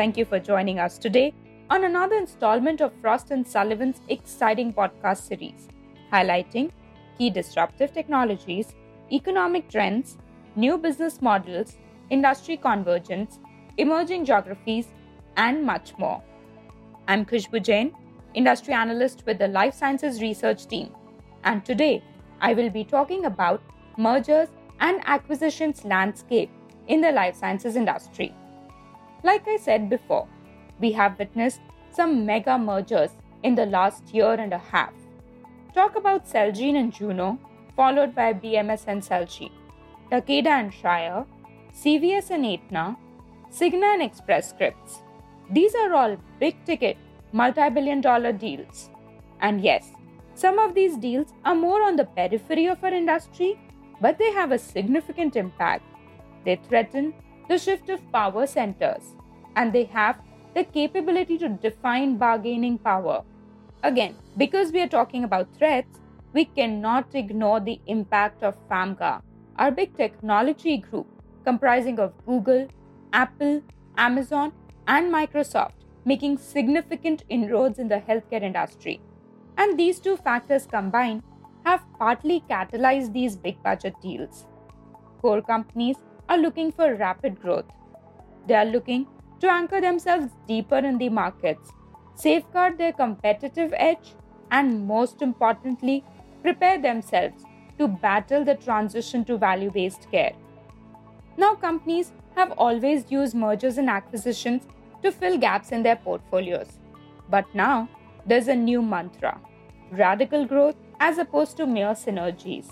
Thank you for joining us today on another installment of Frost and Sullivan's exciting podcast series, highlighting key disruptive technologies, economic trends, new business models, industry convergence, emerging geographies, and much more. I'm Khushbu Jain, industry analyst with the Life Sciences Research Team, and today I will be talking about mergers and acquisitions landscape in the life sciences industry. Like I said before, we have witnessed some mega mergers in the last year and a half. Talk about Celgene and Juno, followed by BMS and Celgene, Takeda and Shire, CVS and Aetna, Cigna and Express Scripts. These are all big-ticket, multi-billion-dollar deals. And yes, some of these deals are more on the periphery of our industry, but they have a significant impact. They threaten the shift of power centers, and they have the capability to define bargaining power. Again, because we are talking about threats, we cannot ignore the impact of FAMCA, our big technology group comprising of Google, Apple, Amazon, and Microsoft, making significant inroads in the healthcare industry. And these two factors combined have partly catalyzed these big budget deals. Core companies are looking for rapid growth. They are looking to anchor themselves deeper in the markets, safeguard their competitive edge, and most importantly, prepare themselves to battle the transition to value-based care. Now, companies have always used mergers and acquisitions to fill gaps in their portfolios. But now, there's a new mantra: radical growth as opposed to mere synergies.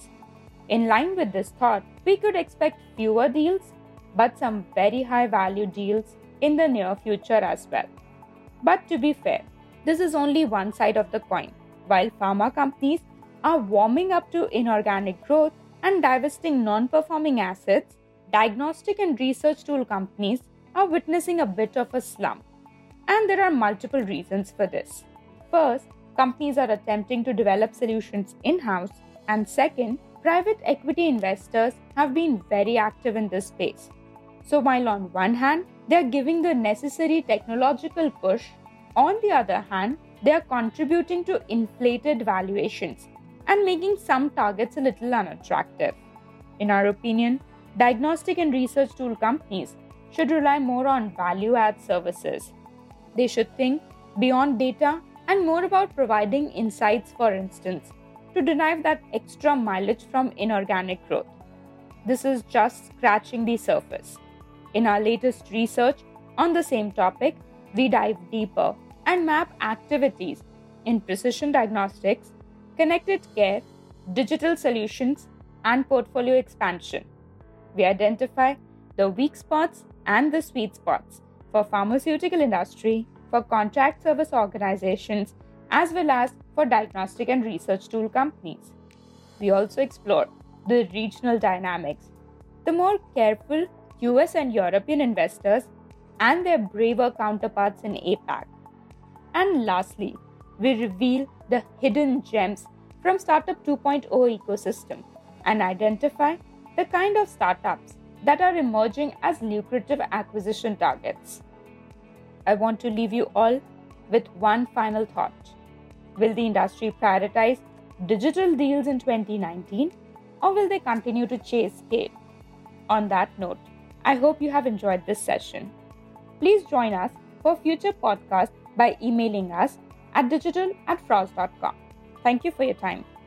In line with this thought, we could expect fewer deals, but some very high-value deals in the near future as well. But to be fair, this is only one side of the coin. While pharma companies are warming up to inorganic growth and divesting non-performing assets, diagnostic and research tool companies are witnessing a bit of a slump. And there are multiple reasons for this. First, companies are attempting to develop solutions in-house. And second, private equity investors have been very active in this space. So while on one hand, they are giving the necessary technological push, on the other hand, they are contributing to inflated valuations and making some targets a little unattractive. In our opinion, diagnostic and research tool companies should rely more on value-add services. They should think beyond data and more about providing insights, for instance, to derive that extra mileage from inorganic growth. This is just scratching the surface. In our latest research on the same topic, we dive deeper and map activities in precision diagnostics, connected care, digital solutions, and portfolio expansion. We identify the weak spots and the sweet spots for pharmaceutical industry, for contract service organizations, as well as for diagnostic and research tool companies. We also explore the regional dynamics. The more careful US and European investors and their braver counterparts in APAC. And lastly, we reveal the hidden gems from Startup 2.0 ecosystem and identify the kind of startups that are emerging as lucrative acquisition targets. I want to leave you all with one final thought. Will the industry prioritize digital deals in 2019, or will they continue to chase scale? On that note, I hope you have enjoyed this session. Please join us for future podcasts by emailing us at digital@frost.com. Thank you for your time.